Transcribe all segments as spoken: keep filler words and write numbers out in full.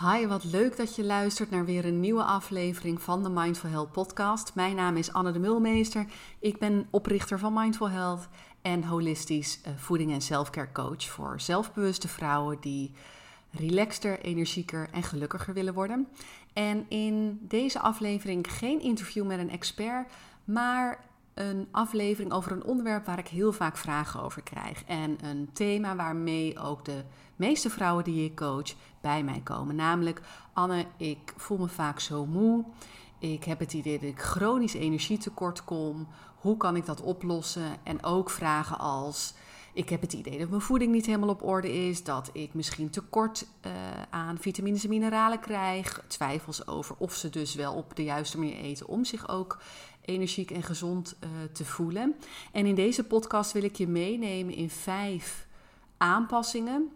Hi, wat leuk dat je luistert naar weer een nieuwe aflevering van de Mindful Health podcast. Mijn naam is Anne de Mulmeester, ik ben oprichter van Mindful Health en holistisch voeding- en selfcare coach voor zelfbewuste vrouwen die relaxter, energieker en gelukkiger willen worden. En in deze aflevering geen interview met een expert, maar een aflevering over een onderwerp waar ik heel vaak vragen over krijg. En een thema waarmee ook de meeste vrouwen die ik coach bij mij komen. Namelijk, Anne, ik voel me vaak zo moe. Ik heb het idee dat ik chronisch energietekort kom. Hoe kan ik dat oplossen? En ook vragen als, ik heb het idee dat mijn voeding niet helemaal op orde is. Dat ik misschien tekort uh, aan vitamines en mineralen krijg. Twijfels over of ze dus wel op de juiste manier eten om zich ook energiek en gezond uh, te voelen. En in deze podcast wil ik je meenemen in vijf aanpassingen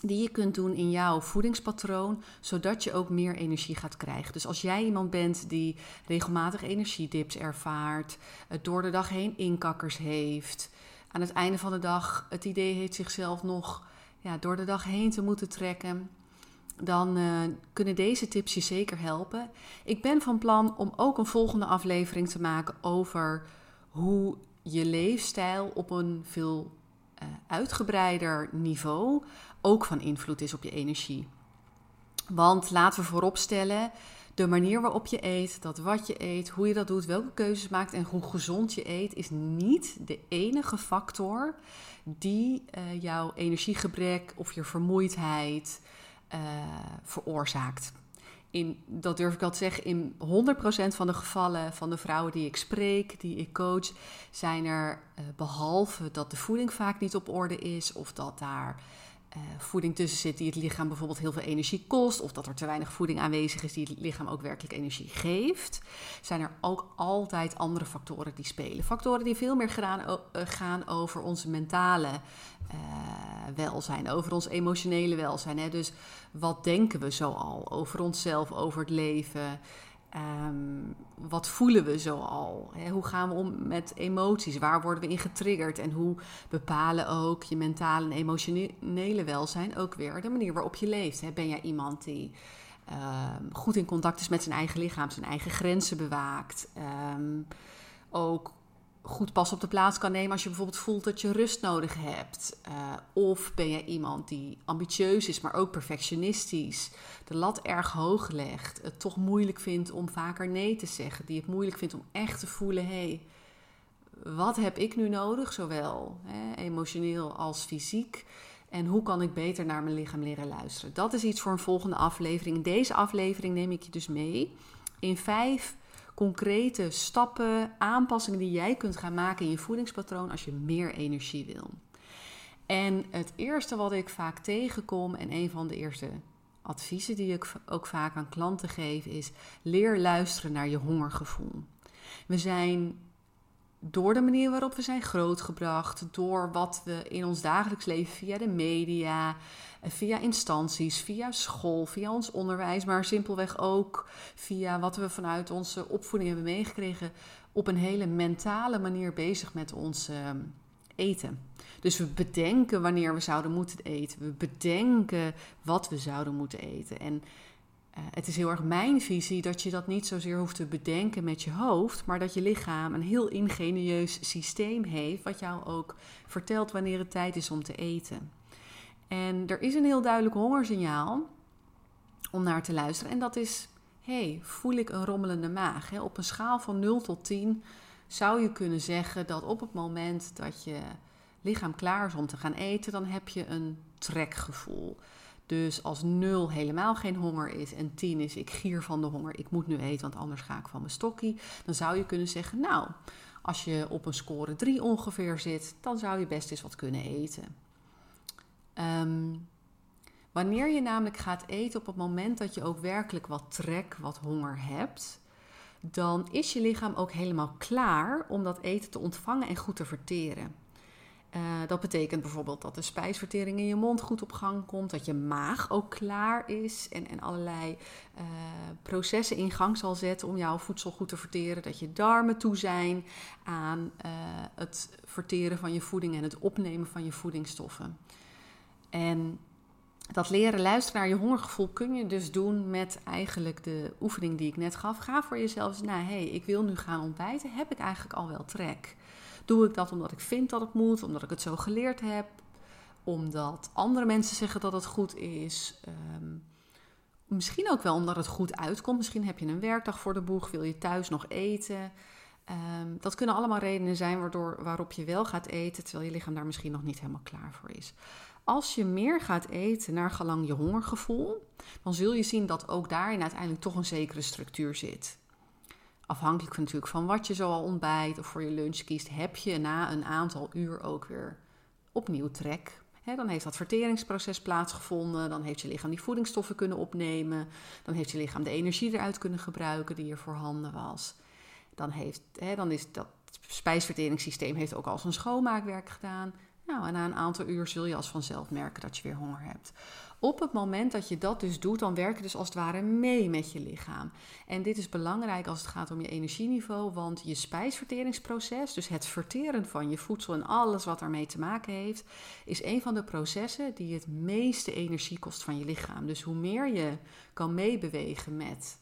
die je kunt doen in jouw voedingspatroon, zodat je ook meer energie gaat krijgen. Dus als jij iemand bent die regelmatig energiedips ervaart, het door de dag heen inkakkers heeft, aan het einde van de dag het idee heeft zichzelf nog ja, door de dag heen te moeten trekken, dan uh, kunnen deze tips je zeker helpen. Ik ben van plan om ook een volgende aflevering te maken over hoe je leefstijl op een veel uh, uitgebreider niveau ook van invloed is op je energie. Want laten we vooropstellen, de manier waarop je eet, dat wat je eet, hoe je dat doet, welke keuzes maakt en hoe gezond je eet, is niet de enige factor die uh, jouw energiegebrek of je vermoeidheid Uh, veroorzaakt. In, dat durf ik al te zeggen, in honderd procent van de gevallen van de vrouwen die ik spreek, die ik coach, zijn er uh, behalve dat de voeding vaak niet op orde is, of dat daar uh, voeding tussen zit die het lichaam bijvoorbeeld heel veel energie kost, of dat er te weinig voeding aanwezig is die het lichaam ook werkelijk energie geeft, zijn er ook altijd andere factoren die spelen. Factoren die veel meer gaan, uh, gaan over onze mentale Uh, welzijn, over ons emotionele welzijn. Hè? Dus wat denken we zoal over onszelf, over het leven? Um, wat voelen we zoal? Hè? Hoe gaan we om met emoties? Waar worden we in getriggerd? En hoe bepalen ook je mentale en emotionele welzijn ook weer de manier waarop je leeft? Hè? Ben jij iemand die um, goed in contact is met zijn eigen lichaam, zijn eigen grenzen bewaakt? Um, ook goed pas op de plaats kan nemen als je bijvoorbeeld voelt dat je rust nodig hebt. Uh, of ben jij iemand die ambitieus is, maar ook perfectionistisch, de lat erg hoog legt, het toch moeilijk vindt om vaker nee te zeggen, die het moeilijk vindt om echt te voelen, hé, hey, wat heb ik nu nodig, zowel hè, emotioneel als fysiek? En hoe kan ik beter naar mijn lichaam leren luisteren? Dat is iets voor een volgende aflevering. In deze aflevering neem ik je dus mee in vijf concrete stappen, aanpassingen die jij kunt gaan maken in je voedingspatroon als je meer energie wil. En het eerste wat ik vaak tegenkom en een van de eerste adviezen die ik ook vaak aan klanten geef is: leer luisteren naar je hongergevoel. We zijn door de manier waarop we zijn grootgebracht, door wat we in ons dagelijks leven via de media, via instanties, via school, via ons onderwijs, maar simpelweg ook via wat we vanuit onze opvoeding hebben meegekregen, op een hele mentale manier bezig met ons eten. Dus we bedenken wanneer we zouden moeten eten. We bedenken wat we zouden moeten eten. En Uh, het is heel erg mijn visie dat je dat niet zozeer hoeft te bedenken met je hoofd, maar dat je lichaam een heel ingenieus systeem heeft wat jou ook vertelt wanneer het tijd is om te eten. En er is een heel duidelijk hongersignaal om naar te luisteren en dat is, hey, voel ik een rommelende maag? Hè? Op een schaal van nul tot tien zou je kunnen zeggen dat op het moment dat je lichaam klaar is om te gaan eten, dan heb je een trekgevoel. Dus als nul helemaal geen honger is en tien is ik gier van de honger, ik moet nu eten, want anders ga ik van mijn stokkie. Dan zou je kunnen zeggen, nou, als je op een score drie ongeveer zit, dan zou je best eens wat kunnen eten. Um, wanneer je namelijk gaat eten op het moment dat je ook werkelijk wat trek, wat honger hebt, dan is je lichaam ook helemaal klaar om dat eten te ontvangen en goed te verteren. Uh, dat betekent bijvoorbeeld dat de spijsvertering in je mond goed op gang komt, dat je maag ook klaar is en, en allerlei uh, processen in gang zal zetten om jouw voedsel goed te verteren, dat je darmen toe zijn aan uh, het verteren van je voeding en het opnemen van je voedingsstoffen. En Dat leren luisteren naar je hongergevoel kun je dus doen met eigenlijk de oefening die ik net gaf. Ga voor jezelf eens na, hey, ik wil nu gaan ontbijten, heb ik eigenlijk al wel trek? Doe ik dat omdat ik vind dat het moet, omdat ik het zo geleerd heb, omdat andere mensen zeggen dat het goed is? Um, misschien ook wel omdat het goed uitkomt. Misschien heb je een werkdag voor de boeg, wil je thuis nog eten? Um, dat kunnen allemaal redenen zijn waardoor, waarop je wel gaat eten, terwijl je lichaam daar misschien nog niet helemaal klaar voor is. Als je meer gaat eten naar gelang je hongergevoel, dan zul je zien dat ook daarin uiteindelijk toch een zekere structuur zit. Afhankelijk van natuurlijk van wat je zo al ontbijt of voor je lunch kiest, heb je na een aantal uur ook weer opnieuw trek. He, dan heeft dat verteringsproces plaatsgevonden, dan heeft je lichaam die voedingsstoffen kunnen opnemen, dan heeft je lichaam de energie eruit kunnen gebruiken die er voorhanden was. Dan, heeft, he, dan is dat spijsverteringssysteem heeft ook al zijn schoonmaakwerk gedaan. Nou, en na een aantal uur zul je als vanzelf merken dat je weer honger hebt. Op het moment dat je dat dus doet, dan werk je dus als het ware mee met je lichaam. En dit is belangrijk als het gaat om je energieniveau, want je spijsverteringsproces, dus het verteren van je voedsel en alles wat daarmee te maken heeft, is een van de processen die het meeste energie kost van je lichaam. Dus hoe meer je kan meebewegen met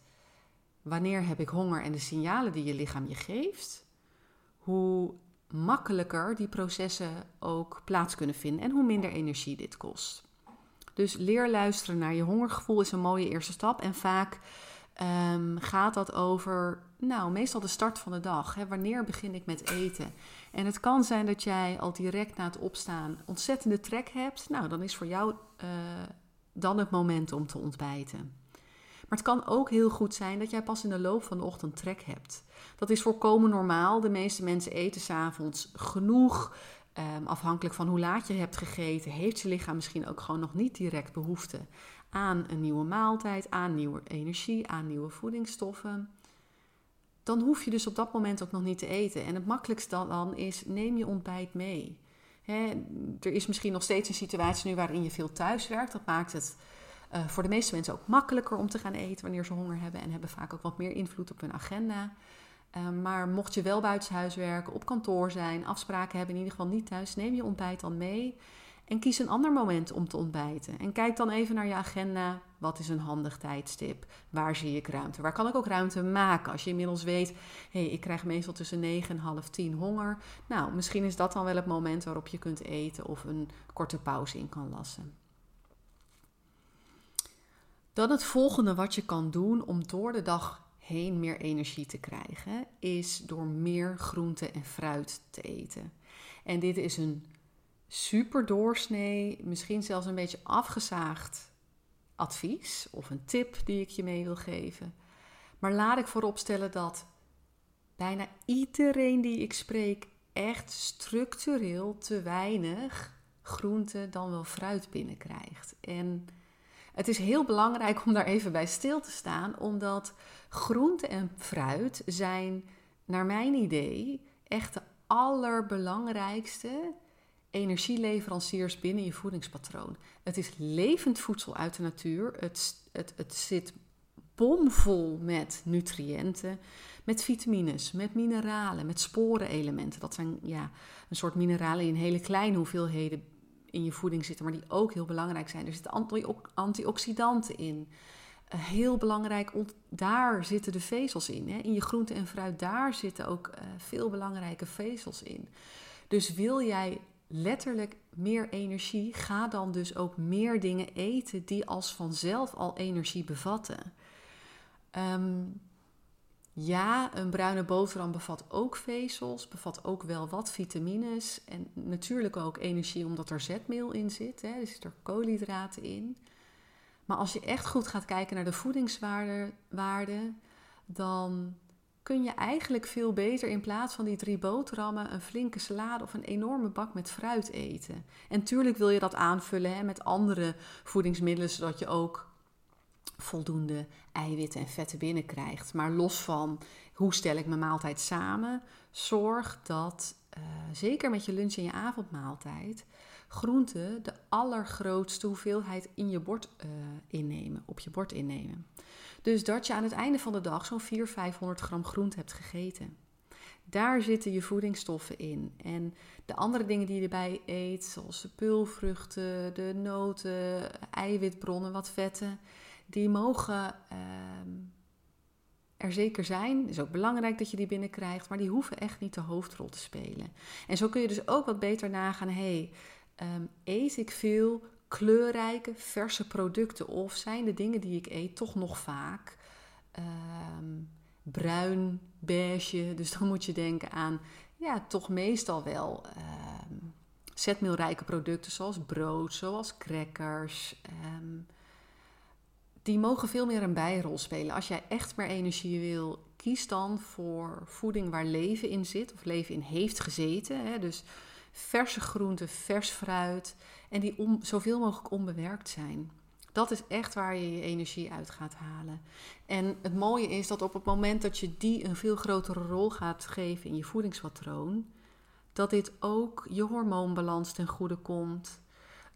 wanneer heb ik honger en de signalen die je lichaam je geeft, hoe makkelijker die processen ook plaats kunnen vinden en hoe minder energie dit kost. Dus leer luisteren naar je hongergevoel is een mooie eerste stap. En vaak um, gaat dat over, nou, meestal de start van de dag. Hè, wanneer begin ik met eten? En het kan zijn dat jij al direct na het opstaan ontzettende trek hebt. Nou, dan is voor jou uh, dan het moment om te ontbijten. Maar het kan ook heel goed zijn dat jij pas in de loop van de ochtend trek hebt. Dat is volkomen normaal. De meeste mensen eten 's avonds genoeg. Um, afhankelijk van hoe laat je hebt gegeten, heeft je lichaam misschien ook gewoon nog niet direct behoefte aan een nieuwe maaltijd, aan nieuwe energie, aan nieuwe voedingsstoffen. Dan hoef je dus op dat moment ook nog niet te eten. En het makkelijkste dan is, neem je ontbijt mee. Hè, er is misschien nog steeds een situatie nu waarin je veel thuis werkt. Dat maakt het Uh, voor de meeste mensen ook makkelijker om te gaan eten wanneer ze honger hebben. En hebben vaak ook wat meer invloed op hun agenda. Uh, maar mocht je wel buitenshuis werken, op kantoor zijn, afspraken hebben, in ieder geval niet thuis, neem je ontbijt dan mee. En kies een ander moment om te ontbijten. En kijk dan even naar je agenda. Wat is een handig tijdstip? Waar zie ik ruimte? Waar kan ik ook ruimte maken? Als je inmiddels weet, hey, ik krijg meestal tussen negen en half tien honger. Nou, misschien is dat dan wel het moment waarop je kunt eten of een korte pauze in kan lassen. Dan het volgende wat je kan doen om door de dag heen meer energie te krijgen, is door meer groente en fruit te eten. En dit is een super doorsnee, misschien zelfs een beetje afgezaagd advies of een tip die ik je mee wil geven. Maar laat ik vooropstellen dat bijna iedereen die ik spreek echt structureel te weinig groente dan wel fruit binnenkrijgt. En het is heel belangrijk om daar even bij stil te staan, omdat groente en fruit zijn, naar mijn idee, echt de allerbelangrijkste energieleveranciers binnen je voedingspatroon. Het is levend voedsel uit de natuur, het, het, het zit bomvol met nutriënten, met vitamines, met mineralen, met sporenelementen. Dat zijn ja, een soort mineralen in hele kleine hoeveelheden in je voeding zitten, maar die ook heel belangrijk zijn. Er zitten antioxidanten in. Heel belangrijk, daar zitten de vezels in. Hè? In je groente en fruit, daar zitten ook veel belangrijke vezels in. Dus wil jij letterlijk meer energie, ga dan dus ook meer dingen eten die als vanzelf al energie bevatten. Um, Ja, een bruine boterham bevat ook vezels, bevat ook wel wat vitamines en natuurlijk ook energie omdat er zetmeel in zit, hè, er zitten koolhydraten in. Maar als je echt goed gaat kijken naar de voedingswaarde, waarde, dan kun je eigenlijk veel beter in plaats van die drie boterhammen een flinke salade of een enorme bak met fruit eten. En tuurlijk wil je dat aanvullen hè, met andere voedingsmiddelen, zodat je ook voldoende eiwitten en vetten binnenkrijgt. Maar los van hoe stel ik mijn maaltijd samen, zorg dat, uh, zeker met je lunch en je avondmaaltijd, groenten de allergrootste hoeveelheid in je bord uh, innemen, op je bord innemen. Dus dat je aan het einde van de dag zo'n vierhonderd, vijfhonderd gram groente hebt gegeten. Daar zitten je voedingsstoffen in. En de andere dingen die je erbij eet, zoals de peulvruchten, de noten, eiwitbronnen, wat vetten, die mogen uh, er zeker zijn. Het is ook belangrijk dat je die binnenkrijgt, maar die hoeven echt niet de hoofdrol te spelen. En zo kun je dus ook wat beter nagaan, hey, um, eet ik veel kleurrijke, verse producten? Of zijn de dingen die ik eet toch nog vaak um, bruin, beige? Dus dan moet je denken aan, ja, toch meestal wel um, zetmeelrijke producten zoals brood, zoals crackers. Um, die mogen veel meer een bijrol spelen. Als jij echt meer energie wil, kies dan voor voeding waar leven in zit of leven in heeft gezeten. Hè? Dus verse groenten, vers fruit en die om, zoveel mogelijk onbewerkt zijn. Dat is echt waar je je energie uit gaat halen. En het mooie is dat op het moment dat je die een veel grotere rol gaat geven in je voedingspatroon, dat dit ook je hormoonbalans ten goede komt.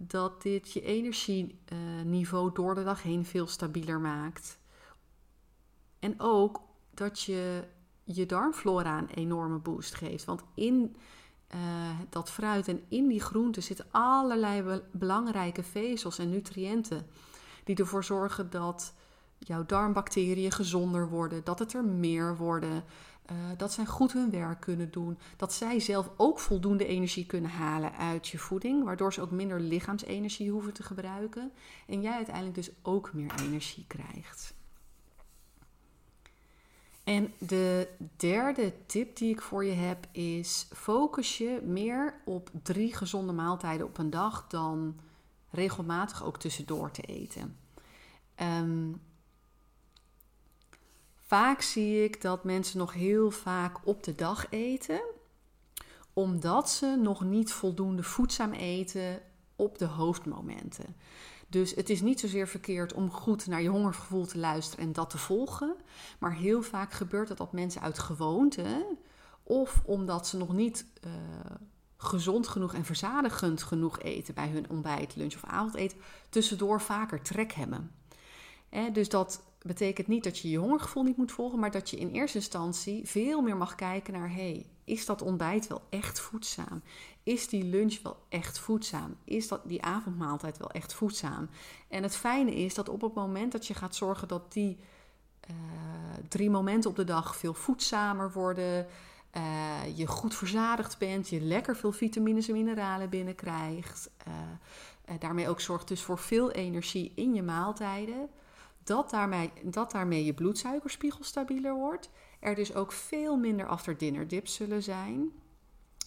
Dat dit je energieniveau door de dag heen veel stabieler maakt. En ook dat je je darmflora een enorme boost geeft. Want in uh, dat fruit en in die groenten zitten allerlei be- belangrijke vezels en nutriënten. Die ervoor zorgen dat jouw darmbacteriën gezonder worden. Dat het er meer worden. Uh, dat zij goed hun werk kunnen doen. Dat zij zelf ook voldoende energie kunnen halen uit je voeding. Waardoor ze ook minder lichaamsenergie hoeven te gebruiken. En jij uiteindelijk dus ook meer energie krijgt. En de derde tip die ik voor je heb is: focus je meer op drie gezonde maaltijden op een dag dan regelmatig ook tussendoor te eten. Um, Vaak zie ik dat mensen nog heel vaak op de dag eten, omdat ze nog niet voldoende voedzaam eten op de hoofdmomenten. Dus het is niet zozeer verkeerd om goed naar je hongergevoel te luisteren en dat te volgen. Maar heel vaak gebeurt dat dat mensen uit gewoonte of omdat ze nog niet uh, gezond genoeg en verzadigend genoeg eten bij hun ontbijt, lunch of avondeten, tussendoor vaker trek hebben. Eh, dus dat betekent niet dat je je hongergevoel niet moet volgen, maar dat je in eerste instantie veel meer mag kijken naar, hey, is dat ontbijt wel echt voedzaam? Is die lunch wel echt voedzaam? Is dat die avondmaaltijd wel echt voedzaam? En het fijne is dat op het moment dat je gaat zorgen dat die uh, drie momenten op de dag veel voedzamer worden, uh, je goed verzadigd bent, je lekker veel vitamines en mineralen binnenkrijgt, uh, uh, daarmee ook zorgt dus voor veel energie in je maaltijden, Dat daarmee, dat daarmee je bloedsuikerspiegel stabieler wordt. Er dus ook veel minder after-dinner dips zullen zijn.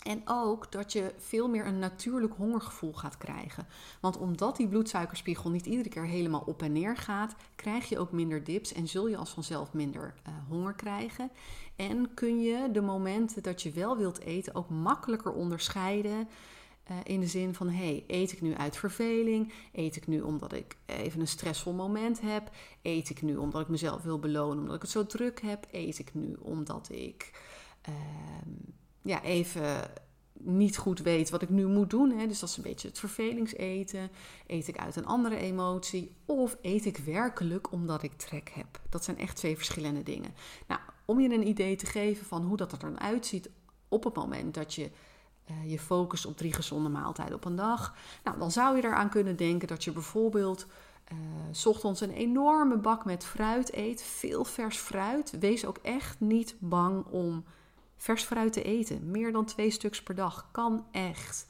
En ook dat je veel meer een natuurlijk hongergevoel gaat krijgen. Want omdat die bloedsuikerspiegel niet iedere keer helemaal op en neer gaat, krijg je ook minder dips en zul je als vanzelf minder uh, honger krijgen. En kun je de momenten dat je wel wilt eten ook makkelijker onderscheiden. Uh, in de zin van, hey, eet ik nu uit verveling? Eet ik nu omdat ik even een stressvol moment heb? Eet ik nu omdat ik mezelf wil belonen, omdat ik het zo druk heb? Eet ik nu omdat ik uh, ja, even niet goed weet wat ik nu moet doen? Hè? Dus dat is een beetje het vervelingseten. Eet ik uit een andere emotie? Of eet ik werkelijk omdat ik trek heb? Dat zijn echt twee verschillende dingen. Nou, om je een idee te geven van hoe dat er dan uitziet op het moment dat je Uh, je focust op drie gezonde maaltijden op een dag. Nou, dan zou je eraan kunnen denken dat je bijvoorbeeld uh, 's ochtends een enorme bak met fruit eet. Veel vers fruit. Wees ook echt niet bang om vers fruit te eten. Meer dan twee stuks per dag. Kan echt.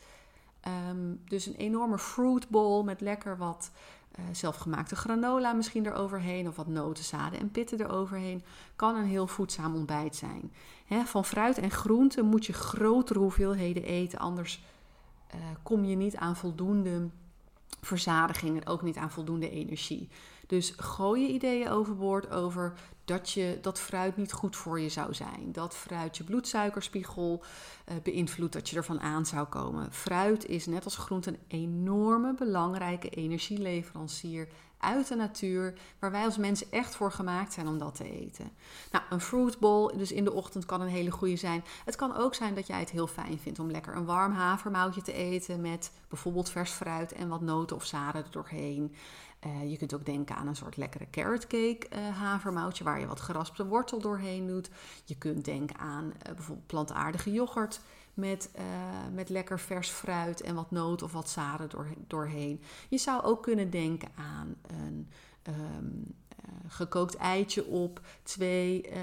Um, dus een enorme fruit bowl met lekker wat uh, zelfgemaakte granola misschien eroverheen. Of wat noten, zaden en pitten eroverheen. Kan een heel voedzaam ontbijt zijn. He, van fruit en groenten moet je grotere hoeveelheden eten. Anders uh, kom je niet aan voldoende verzadiging en ook niet aan voldoende energie. Dus gooi je ideeën overboord over dat, je, dat fruit niet goed voor je zou zijn. Dat fruit je bloedsuikerspiegel uh, beïnvloedt, dat je ervan aan zou komen. Fruit is net als groente een enorme belangrijke energieleverancier uit de natuur, waar wij als mensen echt voor gemaakt zijn om dat te eten. Nou, een fruit bowl, dus in de ochtend, kan een hele goede zijn. Het kan ook zijn dat jij het heel fijn vindt om lekker een warm havermoutje te eten met bijvoorbeeld vers fruit en wat noten of zaden er doorheen. Uh, je kunt ook denken aan een soort lekkere carrot cake uh, havermoutje waar je wat geraspte wortel doorheen doet. Je kunt denken aan uh, bijvoorbeeld plantaardige yoghurt met, uh, met lekker vers fruit en wat noot of wat zaden door, doorheen. Je zou ook kunnen denken aan een um, uh, gekookt eitje op twee uh,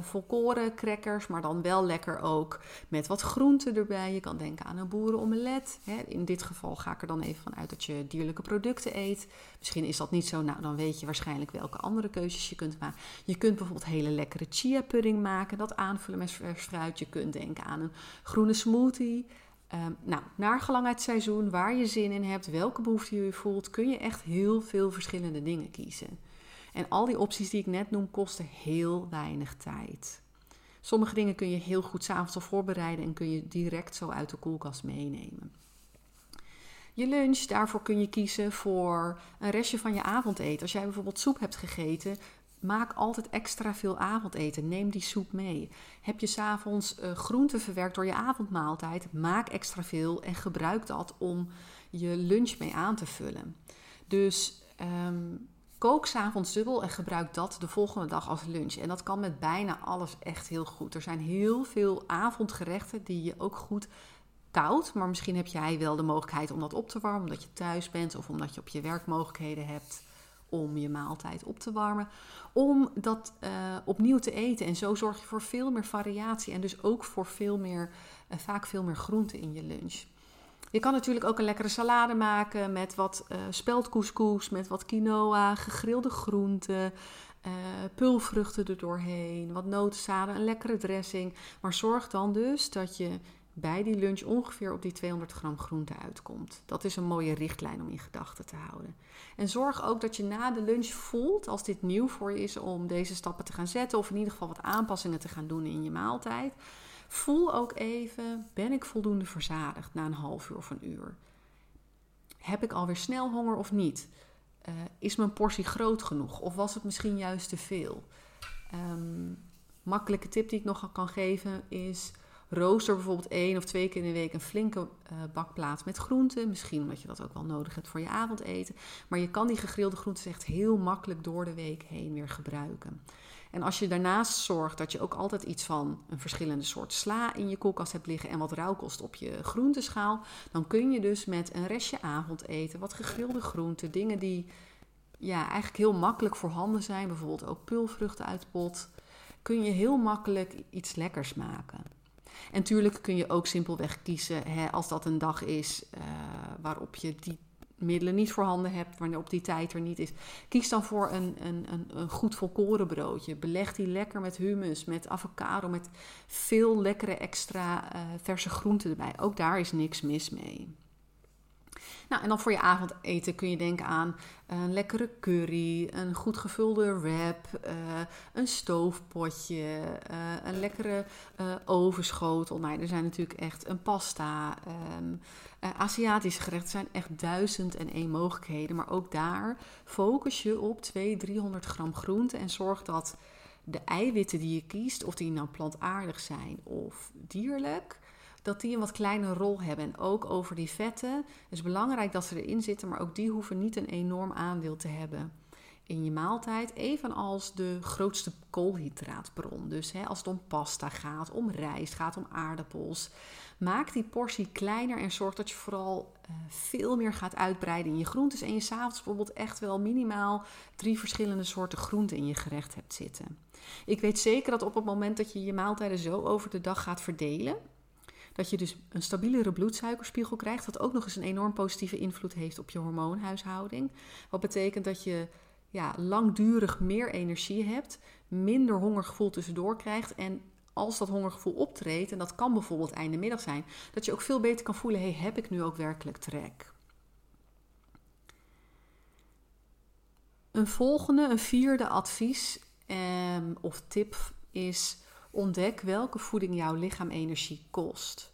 volkoren crackers, maar dan wel lekker ook met wat groenten erbij. Je kan denken aan een boerenomelet. Hè. In dit geval ga ik er dan even van uit dat je dierlijke producten eet. Misschien is dat niet zo, nou dan weet je waarschijnlijk welke andere keuzes je kunt maken. Je kunt bijvoorbeeld hele lekkere chia pudding maken, dat aanvullen met vers fruit. Je kunt denken aan een groene smoothie. Um, nou, naar gelang het seizoen, waar je zin in hebt, welke behoefte je voelt, kun je echt heel veel verschillende dingen kiezen. En al die opties die ik net noem, kosten heel weinig tijd. Sommige dingen kun je heel goed 's avonds al voorbereiden en kun je direct zo uit de koelkast meenemen. Je lunch, daarvoor kun je kiezen voor een restje van je avondeten. Als jij bijvoorbeeld soep hebt gegeten, maak altijd extra veel avondeten. Neem die soep mee. Heb je 's avonds groenten verwerkt door je avondmaaltijd, maak extra veel en gebruik dat om je lunch mee aan te vullen. Dus Um, kook 's avonds dubbel en gebruik dat de volgende dag als lunch. En dat kan met bijna alles echt heel goed. Er zijn heel veel avondgerechten die je ook goed koud, maar misschien heb jij wel de mogelijkheid om dat op te warmen, omdat je thuis bent of omdat je op je werk mogelijkheden hebt om je maaltijd op te warmen. Om dat uh, opnieuw te eten. En zo zorg je voor veel meer variatie en dus ook voor veel meer, uh, vaak veel meer groenten in je lunch. Je kan natuurlijk ook een lekkere salade maken met wat uh, speldcouscous, met wat quinoa, gegrilde groenten, uh, pulvruchten erdoorheen, wat notenzaden, een lekkere dressing. Maar zorg dan dus dat je bij die lunch ongeveer op die tweehonderd gram groente uitkomt. Dat is een mooie richtlijn om in gedachten te houden. En zorg ook dat je na de lunch voelt, als dit nieuw voor je is, om deze stappen te gaan zetten of in ieder geval wat aanpassingen te gaan doen in je maaltijd. Voel ook even, ben ik voldoende verzadigd na een half uur of een uur? Heb ik alweer snel honger of niet? Uh, is mijn portie groot genoeg of was het misschien juist te veel? Um, makkelijke tip die ik nog kan geven is, rooster bijvoorbeeld één of twee keer in de week een flinke uh, bakplaat met groenten. Misschien omdat je dat ook wel nodig hebt voor je avondeten. Maar je kan die gegrilde groenten echt heel makkelijk door de week heen weer gebruiken. En als je daarnaast zorgt dat je ook altijd iets van een verschillende soort sla in je koelkast hebt liggen en wat rauwkost op je groenteschaal, dan kun je dus met een restje avondeten, wat gegrilde groenten, dingen die ja, eigenlijk heel makkelijk voorhanden zijn, bijvoorbeeld ook peulvruchten uit pot, kun je heel makkelijk iets lekkers maken. En tuurlijk kun je ook simpelweg kiezen, hè, als dat een dag is uh, waarop je die middelen niet voorhanden hebt, wanneer op die tijd er niet is. Kies dan voor een, een, een goed volkoren broodje. Beleg die lekker met hummus, met avocado, met veel lekkere extra uh, verse groenten erbij. Ook daar is niks mis mee. Nou, en dan voor je avondeten kun je denken aan een lekkere curry, een goed gevulde wrap, uh, een stoofpotje, uh, een lekkere uh, ovenschotel. Nou, er zijn natuurlijk echt een pasta, um, uh, Aziatische gerechten zijn echt duizend en één mogelijkheden. Maar ook daar focus je op tweehonderd, driehonderd gram groente en zorg dat de eiwitten die je kiest, of die nou plantaardig zijn of dierlijk, dat die een wat kleine rol hebben. En ook over die vetten. Het is belangrijk dat ze erin zitten, maar ook die hoeven niet een enorm aandeel te hebben in je maaltijd. Evenals de grootste koolhydraatbron. Dus hè, als het om pasta gaat, om rijst gaat, om aardappels. Maak die portie kleiner en zorg dat je vooral uh, veel meer gaat uitbreiden in je groentes. En je 's avonds bijvoorbeeld echt wel minimaal drie verschillende soorten groenten in je gerecht hebt zitten. Ik weet zeker dat op het moment dat je je maaltijden zo over de dag gaat verdelen, dat je dus een stabielere bloedsuikerspiegel krijgt, wat ook nog eens een enorm positieve invloed heeft op je hormoonhuishouding. Wat betekent dat je ja, langdurig meer energie hebt, minder hongergevoel tussendoor krijgt. En als dat hongergevoel optreedt, en dat kan bijvoorbeeld einde middag zijn, dat je ook veel beter kan voelen, hey, heb ik nu ook werkelijk trek? Een volgende, een vierde advies eh, of tip is: ontdek welke voeding jouw lichaam energie kost.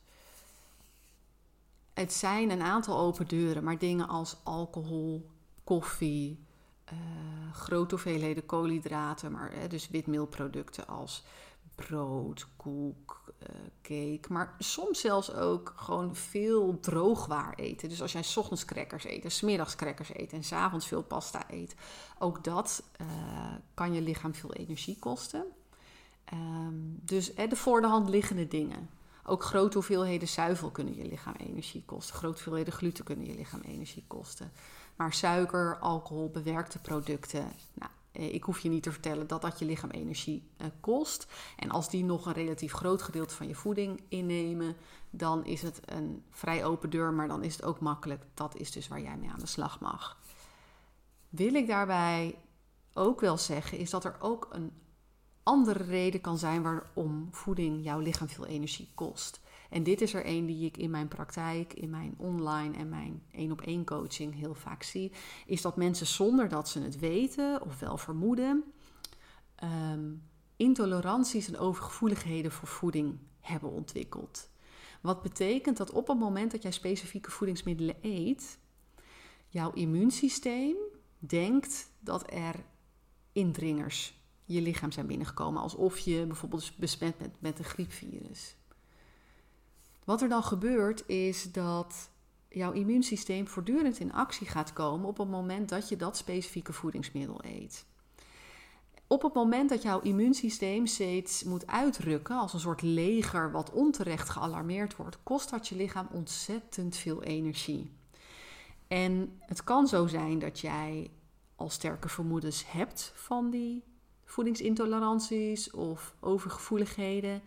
Het zijn een aantal open deuren, maar dingen als alcohol, koffie, uh, grote hoeveelheden koolhydraten, maar, hè, dus witmeelproducten als brood, koek, uh, cake. Maar soms zelfs ook gewoon veel droogwaar eten. Dus als jij 's ochtends crackers eet en 's middags crackers eet en 's avonds veel pasta eet. Ook dat uh, kan je lichaam veel energie kosten. Um, dus hè, de voor de hand liggende dingen. Ook grote hoeveelheden zuivel kunnen je lichaam energie kosten. Grote hoeveelheden gluten kunnen je lichaam energie kosten. Maar suiker, alcohol, bewerkte producten... Nou, ik hoef je niet te vertellen dat dat je lichaam energie kost. En als die nog een relatief groot gedeelte van je voeding innemen... dan is het een vrij open deur, maar dan is het ook makkelijk. Dat is dus waar jij mee aan de slag mag. Wil ik daarbij ook wel zeggen... is dat er ook een andere reden kan zijn... waarom voeding jouw lichaam veel energie kost. En dit is er een die ik in mijn praktijk, in mijn online en mijn één-op-één coaching heel vaak zie. Is dat mensen zonder dat ze het weten of wel vermoeden... Um, intoleranties en overgevoeligheden voor voeding hebben ontwikkeld. Wat betekent dat op het moment dat jij specifieke voedingsmiddelen eet... jouw immuunsysteem denkt dat er indringers je lichaam zijn binnengekomen. Alsof je bijvoorbeeld besmet bent met een griepvirus... Wat er dan gebeurt is dat jouw immuunsysteem voortdurend in actie gaat komen op het moment dat je dat specifieke voedingsmiddel eet. Op het moment dat jouw immuunsysteem steeds moet uitrukken als een soort leger wat onterecht gealarmeerd wordt, kost dat je lichaam ontzettend veel energie. En het kan zo zijn dat jij al sterke vermoedens hebt van die voedingsintoleranties of overgevoeligheden.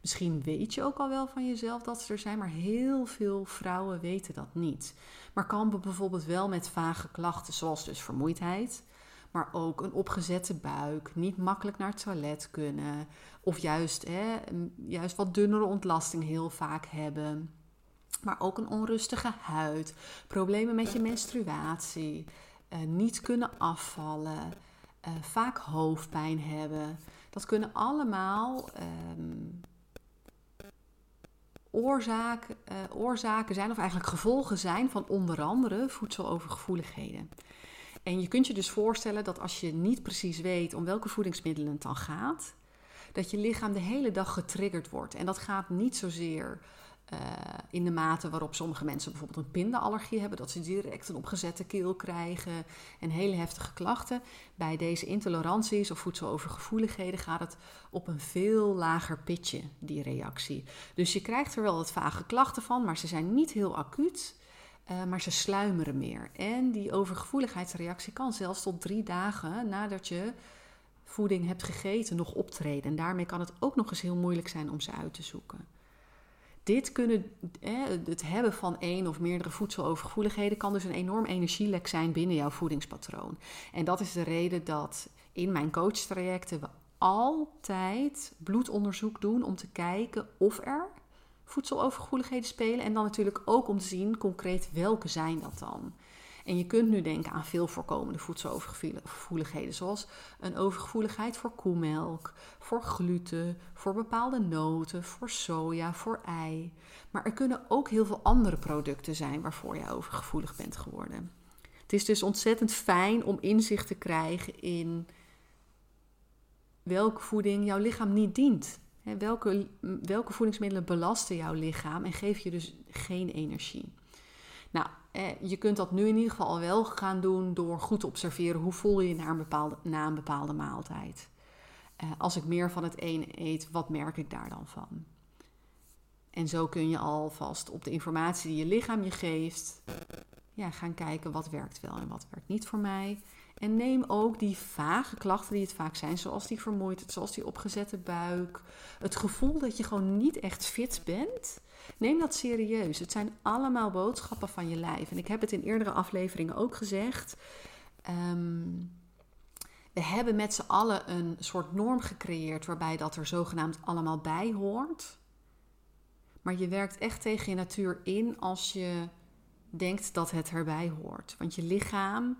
Misschien weet je ook al wel van jezelf dat ze er zijn, maar heel veel vrouwen weten dat niet. Maar kampen bijvoorbeeld wel met vage klachten, zoals dus vermoeidheid, maar ook een opgezette buik, niet makkelijk naar het toilet kunnen, of juist, hè, juist wat dunnere ontlasting heel vaak hebben. Maar ook een onrustige huid, problemen met je menstruatie, eh, niet kunnen afvallen, eh, vaak hoofdpijn hebben. Dat kunnen allemaal... Eh, Oorzaak, eh, oorzaken zijn, of eigenlijk gevolgen zijn van onder andere voedselovergevoeligheden. En je kunt je dus voorstellen dat als je niet precies weet om welke voedingsmiddelen het dan gaat, dat je lichaam de hele dag getriggerd wordt. En dat gaat niet zozeer uh, in de mate waarop sommige mensen bijvoorbeeld een pindaallergie hebben, dat ze direct een opgezette keel krijgen en hele heftige klachten. Bij deze intoleranties of voedselovergevoeligheden gaat het op een veel lager pitje, die reactie. Dus je krijgt er wel wat vage klachten van, maar ze zijn niet heel acuut, uh, maar ze sluimeren meer. En die overgevoeligheidsreactie kan zelfs tot drie dagen nadat je voeding hebt gegeten nog optreden. En daarmee kan het ook nog eens heel moeilijk zijn om ze uit te zoeken. Dit kunnen, het hebben van één of meerdere voedselovergevoeligheden kan dus een enorm energielek zijn binnen jouw voedingspatroon. En dat is de reden dat in mijn coachtrajecten we altijd bloedonderzoek doen om te kijken of er voedselovergevoeligheden spelen. En dan natuurlijk ook om te zien concreet welke zijn dat dan. En je kunt nu denken aan veel voorkomende voedselovergevoeligheden, zoals een overgevoeligheid voor koemelk, voor gluten, voor bepaalde noten, voor soja, voor ei. Maar er kunnen ook heel veel andere producten zijn waarvoor je overgevoelig bent geworden. Het is dus ontzettend fijn om inzicht te krijgen in welke voeding jouw lichaam niet dient. Welke, welke voedingsmiddelen belasten jouw lichaam en geven je dus geen energie. Nou, je kunt dat nu in ieder geval al wel gaan doen door goed te observeren hoe voel je je na een bepaalde, na een bepaalde maaltijd. Als ik meer van het een eet, wat merk ik daar dan van? En zo kun je alvast op de informatie die je lichaam je geeft, ja, gaan kijken wat werkt wel en wat werkt niet voor mij. En neem ook die vage klachten die het vaak zijn, zoals die vermoeidheid, zoals die opgezette buik. Het gevoel dat je gewoon niet echt fit bent. Neem dat serieus. Het zijn allemaal boodschappen van je lijf. En ik heb het in eerdere afleveringen ook gezegd. Um, we hebben met z'n allen een soort norm gecreëerd waarbij dat er zogenaamd allemaal bij hoort. Maar je werkt echt tegen je natuur in als je denkt dat het erbij hoort. Want je lichaam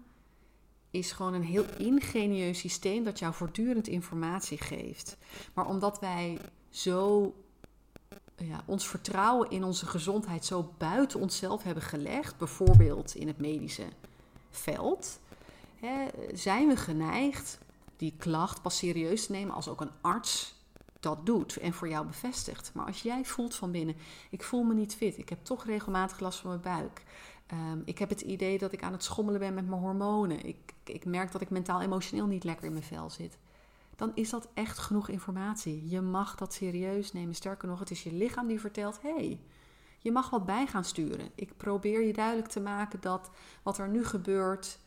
is gewoon een heel ingenieus systeem dat jou voortdurend informatie geeft. Maar omdat wij zo... Ja, ons vertrouwen in onze gezondheid zo buiten onszelf hebben gelegd, bijvoorbeeld in het medische veld, hè, zijn we geneigd die klacht pas serieus te nemen als ook een arts dat doet en voor jou bevestigt. Maar als jij voelt van binnen, ik voel me niet fit, ik heb toch regelmatig last van mijn buik. Um, ik heb het idee dat ik aan het schommelen ben met mijn hormonen. Ik, ik merk dat ik mentaal-emotioneel niet lekker in mijn vel zit. Dan is dat echt genoeg informatie. Je mag dat serieus nemen. Sterker nog, het is je lichaam die vertelt, hé, hey, je mag wat bij gaan sturen. Ik probeer je duidelijk te maken dat wat er nu gebeurt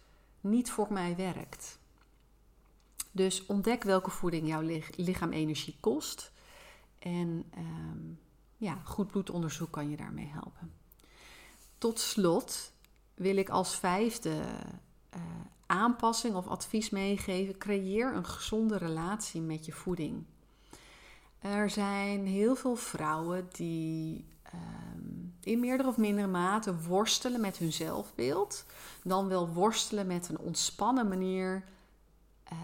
niet voor mij werkt. Dus ontdek welke voeding jouw lichaam energie kost. En um, ja, goed bloedonderzoek kan je daarmee helpen. Tot slot wil ik als vijfde uh, aanpassing of advies meegeven. Creëer een gezonde relatie met je voeding. Er zijn heel veel vrouwen die um, in meerdere of mindere mate worstelen met hun zelfbeeld. Dan wel worstelen met een ontspannen manier uh,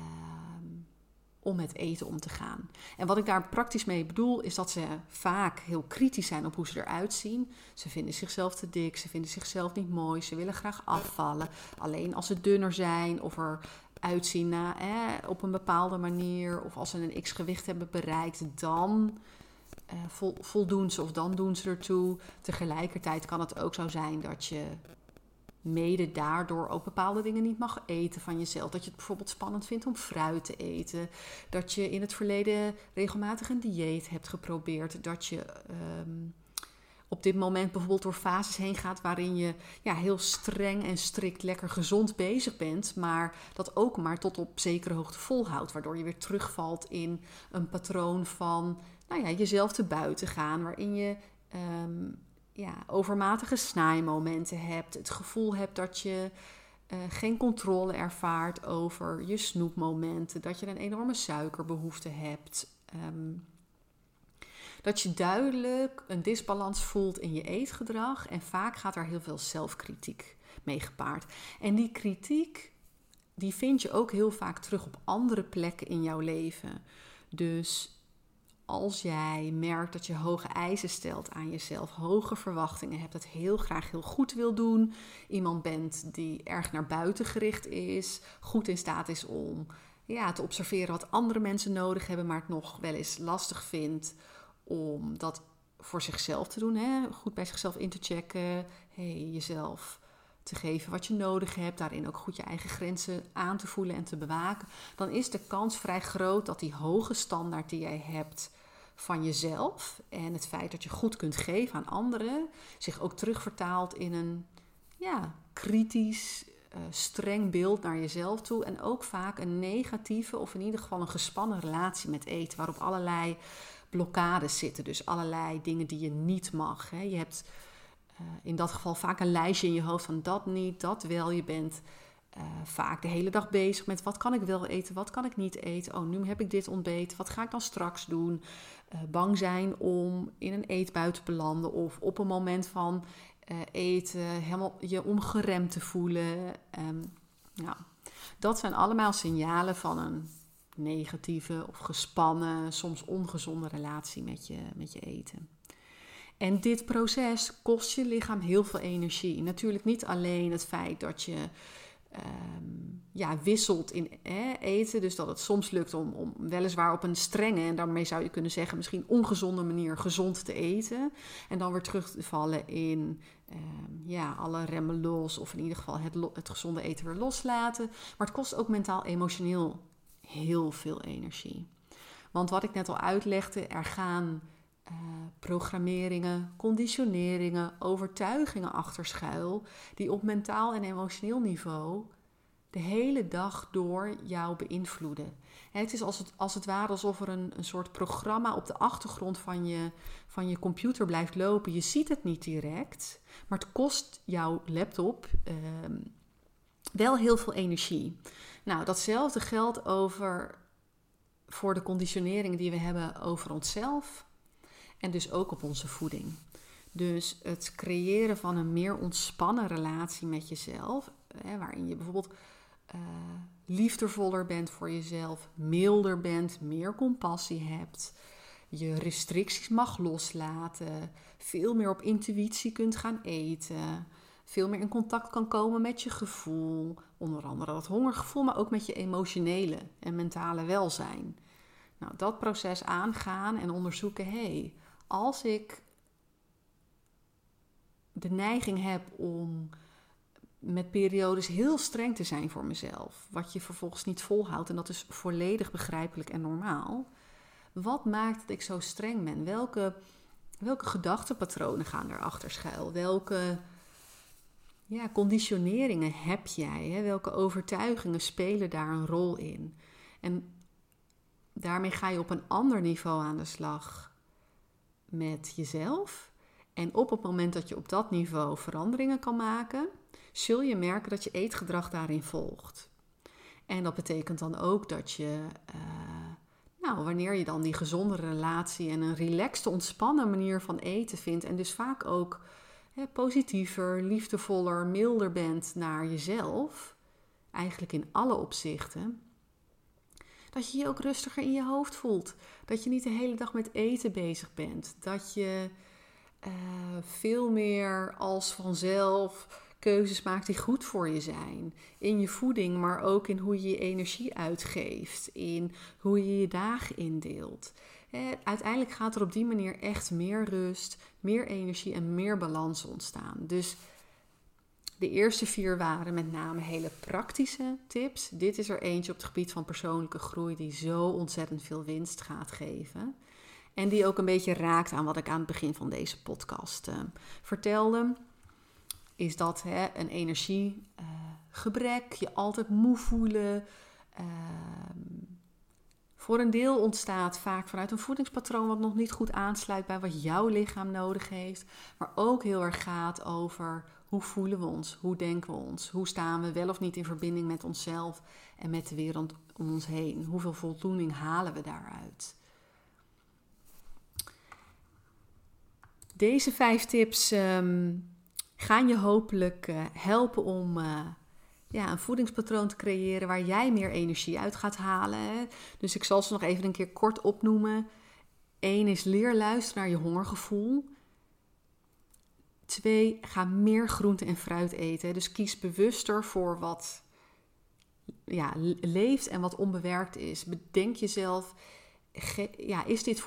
om met eten om te gaan. En wat ik daar praktisch mee bedoel is dat ze vaak heel kritisch zijn op hoe ze eruit zien. Ze vinden zichzelf te dik, ze vinden zichzelf niet mooi, ze willen graag afvallen. Alleen als ze dunner zijn of eruit zien na, hè, op een bepaalde manier of als ze een x-gewicht hebben bereikt, dan eh, vol, voldoen ze of dan doen ze ertoe. Tegelijkertijd kan het ook zo zijn dat je mede daardoor ook bepaalde dingen niet mag eten van jezelf. Dat je het bijvoorbeeld spannend vindt om fruit te eten. Dat je in het verleden regelmatig een dieet hebt geprobeerd. Dat je um, op dit moment bijvoorbeeld door fases heen gaat waarin je ja, heel streng en strikt lekker gezond bezig bent. Maar dat ook maar tot op zekere hoogte volhoudt. Waardoor je weer terugvalt in een patroon van nou ja, jezelf te buiten gaan. Waarin je... Um, Ja, overmatige snaaimomenten hebt, het gevoel hebt dat je uh, geen controle ervaart over je snoepmomenten, dat je een enorme suikerbehoefte hebt, um, dat je duidelijk een disbalans voelt in je eetgedrag en vaak gaat daar heel veel zelfkritiek mee gepaard. En die kritiek, die vind je ook heel vaak terug op andere plekken in jouw leven. Dus als jij merkt dat je hoge eisen stelt aan jezelf, hoge verwachtingen hebt, dat heel graag heel goed wil doen, iemand bent die erg naar buiten gericht is, goed in staat is om ja, te observeren wat andere mensen nodig hebben, maar het nog wel eens lastig vindt om dat voor zichzelf te doen, hè? Goed bij zichzelf in te checken, hey, jezelf te geven wat je nodig hebt, daarin ook goed je eigen grenzen aan te voelen en te bewaken, dan is de kans vrij groot dat die hoge standaard die jij hebt van jezelf en het feit dat je goed kunt geven aan anderen, zich ook terugvertaalt in een ja, kritisch, uh, streng beeld naar jezelf toe en ook vaak een negatieve of in ieder geval een gespannen relatie met eten, waarop allerlei blokkades zitten, dus allerlei dingen die je niet mag. Hè. Je hebt Uh, in dat geval vaak een lijstje in je hoofd van dat niet, dat wel. Je bent uh, vaak de hele dag bezig met wat kan ik wel eten, wat kan ik niet eten. Oh, nu heb ik dit ontbeten, wat ga ik dan straks doen? Uh, bang zijn om in een eetbui te belanden of op een moment van uh, eten helemaal je ongeremd te voelen. Um, ja. Dat zijn allemaal signalen van een negatieve of gespannen, soms ongezonde relatie met je, met je eten. En dit proces kost je lichaam heel veel energie. Natuurlijk niet alleen het feit dat je um, ja, wisselt in hè, eten. Dus dat het soms lukt om, om weliswaar op een strenge, en daarmee zou je kunnen zeggen misschien ongezonde manier gezond te eten. En dan weer terug te vallen in um, ja, alle remmen los. Of in ieder geval het, het gezonde eten weer loslaten. Maar het kost ook mentaal emotioneel heel veel energie. Want wat ik net al uitlegde, er gaan... Uh, programmeringen, conditioneringen, overtuigingen achter schuil, die op mentaal en emotioneel niveau de hele dag door jou beïnvloeden. En het is als het, als het ware alsof er een, een soort programma op de achtergrond van je, van je computer blijft lopen. Je ziet het niet direct, maar het kost jouw laptop uh, wel heel veel energie. Nou, datzelfde geldt over, voor de conditioneringen die we hebben over onszelf. En dus ook op onze voeding. Dus het creëren van een meer ontspannen relatie met jezelf. Hè, waarin je bijvoorbeeld uh, liefdevoller bent voor jezelf. Milder bent, meer compassie hebt. Je restricties mag loslaten. Veel meer op intuïtie kunt gaan eten. Veel meer in contact kan komen met je gevoel. Onder andere dat hongergevoel, maar ook met je emotionele en mentale welzijn. Nou, dat proces aangaan en onderzoeken. Hey, als ik de neiging heb om met periodes heel streng te zijn voor mezelf, wat je vervolgens niet volhoudt, en dat is volledig begrijpelijk en normaal. Wat maakt dat ik zo streng ben? Welke, welke gedachtenpatronen gaan erachter schuil? Welke ja, conditioneringen heb jij? Hè? Welke overtuigingen spelen daar een rol in? En daarmee ga je op een ander niveau aan de slag met jezelf. En op het moment dat je op dat niveau veranderingen kan maken, zul je merken dat je eetgedrag daarin volgt. En dat betekent dan ook dat je, uh, nou, wanneer je dan die gezondere relatie en een relaxte, ontspannen manier van eten vindt, en dus vaak ook hè, positiever, liefdevoller, milder bent naar jezelf, eigenlijk in alle opzichten, dat je je ook rustiger in je hoofd voelt. Dat je niet de hele dag met eten bezig bent. Dat je uh, veel meer als vanzelf keuzes maakt die goed voor je zijn. In je voeding, maar ook in hoe je je energie uitgeeft. In hoe je je dagen indeelt. En uiteindelijk gaat er op die manier echt meer rust, meer energie en meer balans ontstaan. Dus de eerste vier waren met name hele praktische tips. Dit is er eentje op het gebied van persoonlijke groei die zo ontzettend veel winst gaat geven. En die ook een beetje raakt aan wat ik aan het begin van deze podcast uh, vertelde. Is dat hè, een energiegebrek, uh, je altijd moe voelen. Uh, voor een deel ontstaat vaak vanuit een voedingspatroon wat nog niet goed aansluit bij wat jouw lichaam nodig heeft. Maar ook heel erg gaat over hoe voelen we ons, hoe denken we ons, hoe staan we wel of niet in verbinding met onszelf en met de wereld om ons heen. Hoeveel voldoening halen we daaruit? Deze vijf tips um, gaan je hopelijk uh, helpen om uh, ja, een voedingspatroon te creëren waar jij meer energie uit gaat halen. Hè? Dus ik zal ze nog even een keer kort opnoemen. Eén is leer luisteren naar je hongergevoel. Twee, ga meer groente en fruit eten. Dus kies bewuster voor wat ja, leeft en wat onbewerkt is. Bedenk jezelf, ge, ja, is, dit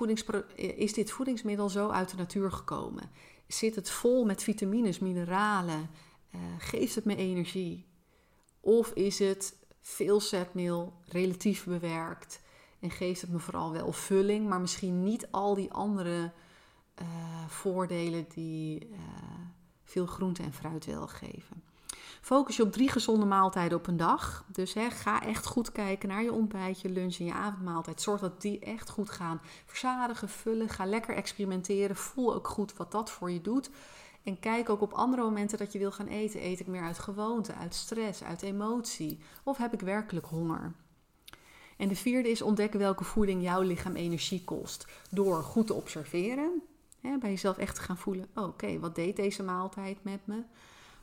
is dit voedingsmiddel zo uit de natuur gekomen? Zit het vol met vitamines, mineralen? Uh, geeft het me energie? Of is het veel zetmeel, relatief bewerkt? En geeft het me vooral wel vulling, maar misschien niet al die andere Uh, voordelen die uh, veel groente en fruit wel geven. Focus je op drie gezonde maaltijden op een dag. Dus hè, ga echt goed kijken naar je ontbijt, je lunch en je avondmaaltijd. Zorg dat die echt goed gaan verzadigen, vullen. Ga lekker experimenteren. Voel ook goed wat dat voor je doet. En kijk ook op andere momenten dat je wil gaan eten. Eet ik meer uit gewoonte, uit stress, uit emotie? Of heb ik werkelijk honger? En de vierde is ontdekken welke voeding jouw lichaam energie kost. Door goed te observeren. Hè, bij jezelf echt te gaan voelen, oké, okay, wat deed deze maaltijd met me?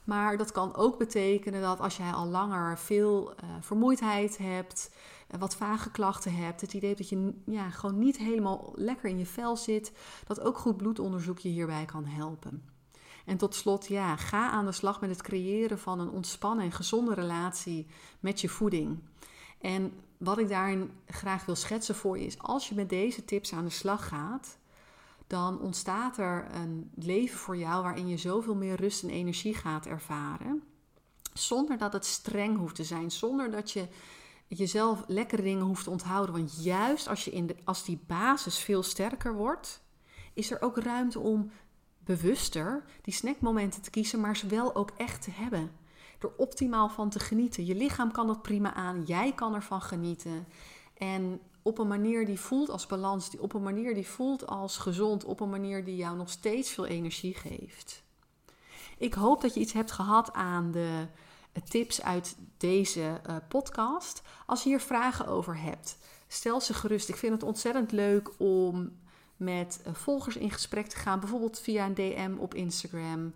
Maar dat kan ook betekenen dat als jij al langer veel uh, vermoeidheid hebt, uh, wat vage klachten hebt, het idee dat je ja, gewoon niet helemaal lekker in je vel zit, dat ook goed bloedonderzoek je hierbij kan helpen. En tot slot, ja, ga aan de slag met het creëren van een ontspannen en gezonde relatie met je voeding. En wat ik daarin graag wil schetsen voor je is, als je met deze tips aan de slag gaat, dan ontstaat er een leven voor jou waarin je zoveel meer rust en energie gaat ervaren. Zonder dat het streng hoeft te zijn. Zonder dat je jezelf lekkere dingen hoeft te onthouden. Want juist als, je in de, als die basis veel sterker wordt, is er ook ruimte om bewuster die snackmomenten te kiezen, maar ze wel ook echt te hebben. Door optimaal van te genieten. Je lichaam kan dat prima aan, jij kan ervan genieten. En op een manier die voelt als balans, die op een manier die voelt als gezond, op een manier die jou nog steeds veel energie geeft. Ik hoop dat je iets hebt gehad aan de tips uit deze uh, podcast. Als je hier vragen over hebt, stel ze gerust. Ik vind het ontzettend leuk om met uh, volgers in gesprek te gaan, bijvoorbeeld via een D M op Instagram. Uh,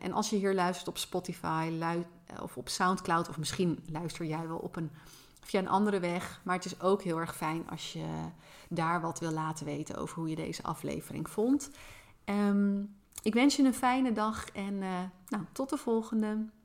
en als je hier luistert op Spotify lu- of op SoundCloud, of misschien luister jij wel op een via een andere weg. Maar het is ook heel erg fijn als je daar wat wil laten weten over hoe je deze aflevering vond. Um, ik wens je een fijne dag en uh, nou, tot de volgende.